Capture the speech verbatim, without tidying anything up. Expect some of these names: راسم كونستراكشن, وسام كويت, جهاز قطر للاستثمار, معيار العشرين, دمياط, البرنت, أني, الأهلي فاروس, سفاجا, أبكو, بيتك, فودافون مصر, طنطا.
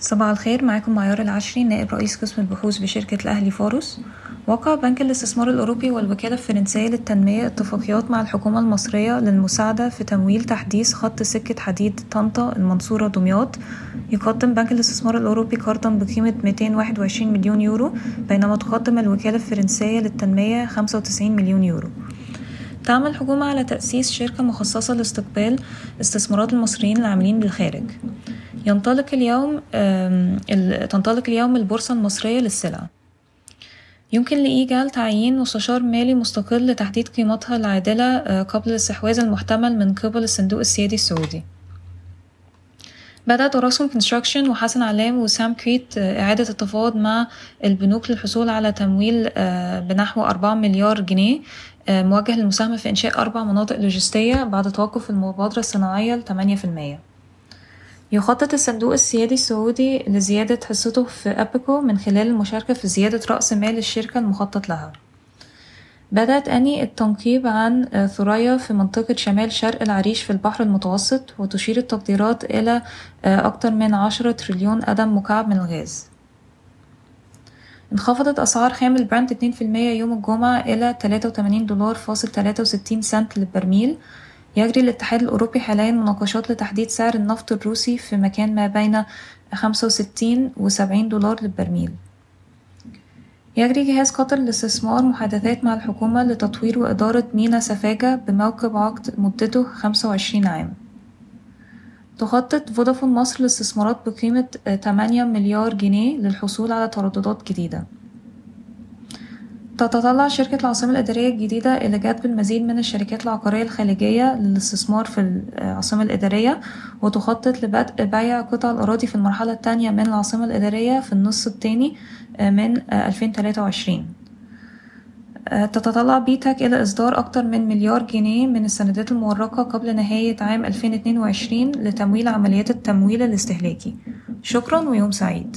صباح الخير، معاكم معيار العشرين، نائب رئيس قسم البحوث بشركة الأهلي فاروس. وقع بنك الاستثمار الأوروبي والوكالة الفرنسيه للتنميه اتفاقيات مع الحكومة المصرية للمساعدة في تمويل تحديث خط سكة حديد طنطا المنصورة دمياط. يقدم بنك الاستثمار الأوروبي قرضا بقيمة مئتين وواحد وعشرين مليون يورو، بينما تقدم الوكالة الفرنسية للتنمية خمسة وتسعين مليون يورو. تعمل الحكومة على تأسيس شركة مخصصة لاستقبال استثمارات المصريين العاملين بالخارج. ينطلق اليوم تنطلق اليوم البورصة المصرية للسلع. يمكن لإيجال تعيين مستشار مالي مستقل لتحديد قيمتها العادلة قبل الاستحواذ المحتمل من قبل الصندوق السيادي السعودي. بدأت راسم كونستراكشن وحسن علام وسام كويت إعادة التفاوض مع البنوك للحصول على تمويل بنحو أربعة مليار جنيه موجه للمساهمة في إنشاء أربع مناطق لوجستية بعد توقف المبادرة الصناعية لثمانية في المائة. يخطط الصندوق السيادي السعودي لزيادة حصته في أبكو من خلال المشاركة في زيادة رأس مال الشركة المخطط لها. بدأت أني التنقيب عن ثريا في منطقة شمال شرق العريش في البحر المتوسط، وتشير التقديرات إلى أكثر من عشرة تريليون قدم مكعب من الغاز. انخفضت أسعار خام البرنت اثنين بالمئة يوم الجمعة إلى ثلاثة وثمانين دولار فاصل ثلاثة وستين سنت للبرميل. يجري الاتحاد الأوروبي حاليا مناقشات لتحديد سعر النفط الروسي في مكان ما بين خمسة وستين وسبعين دولار للبرميل. يجري جهاز قطر للاستثمار محادثات مع الحكومة لتطوير وإدارة ميناء سفاجا بموكب عقد مدته خمسة وعشرين عام. تخطط فودافون مصر لاستثمارات بقيمة ثمانية مليار جنيه للحصول على ترددات جديدة. تتطلع شركة العاصمة الإدارية الجديدة إلى جذب المزيد من الشركات العقارية الخليجية للاستثمار في العاصمة الإدارية، وتخطط لبدء بيع قطع الأراضي في المرحلة الثانية من العاصمة الإدارية في النصف الثاني من ألفين وثلاثة وعشرين. تتطلع بيتك إلى إصدار أكثر من مليار جنيه من السندات المورقة قبل نهاية عام ألفين واثنين وعشرين لتمويل عمليات التمويل الاستهلاكي. شكرا ويوم سعيد.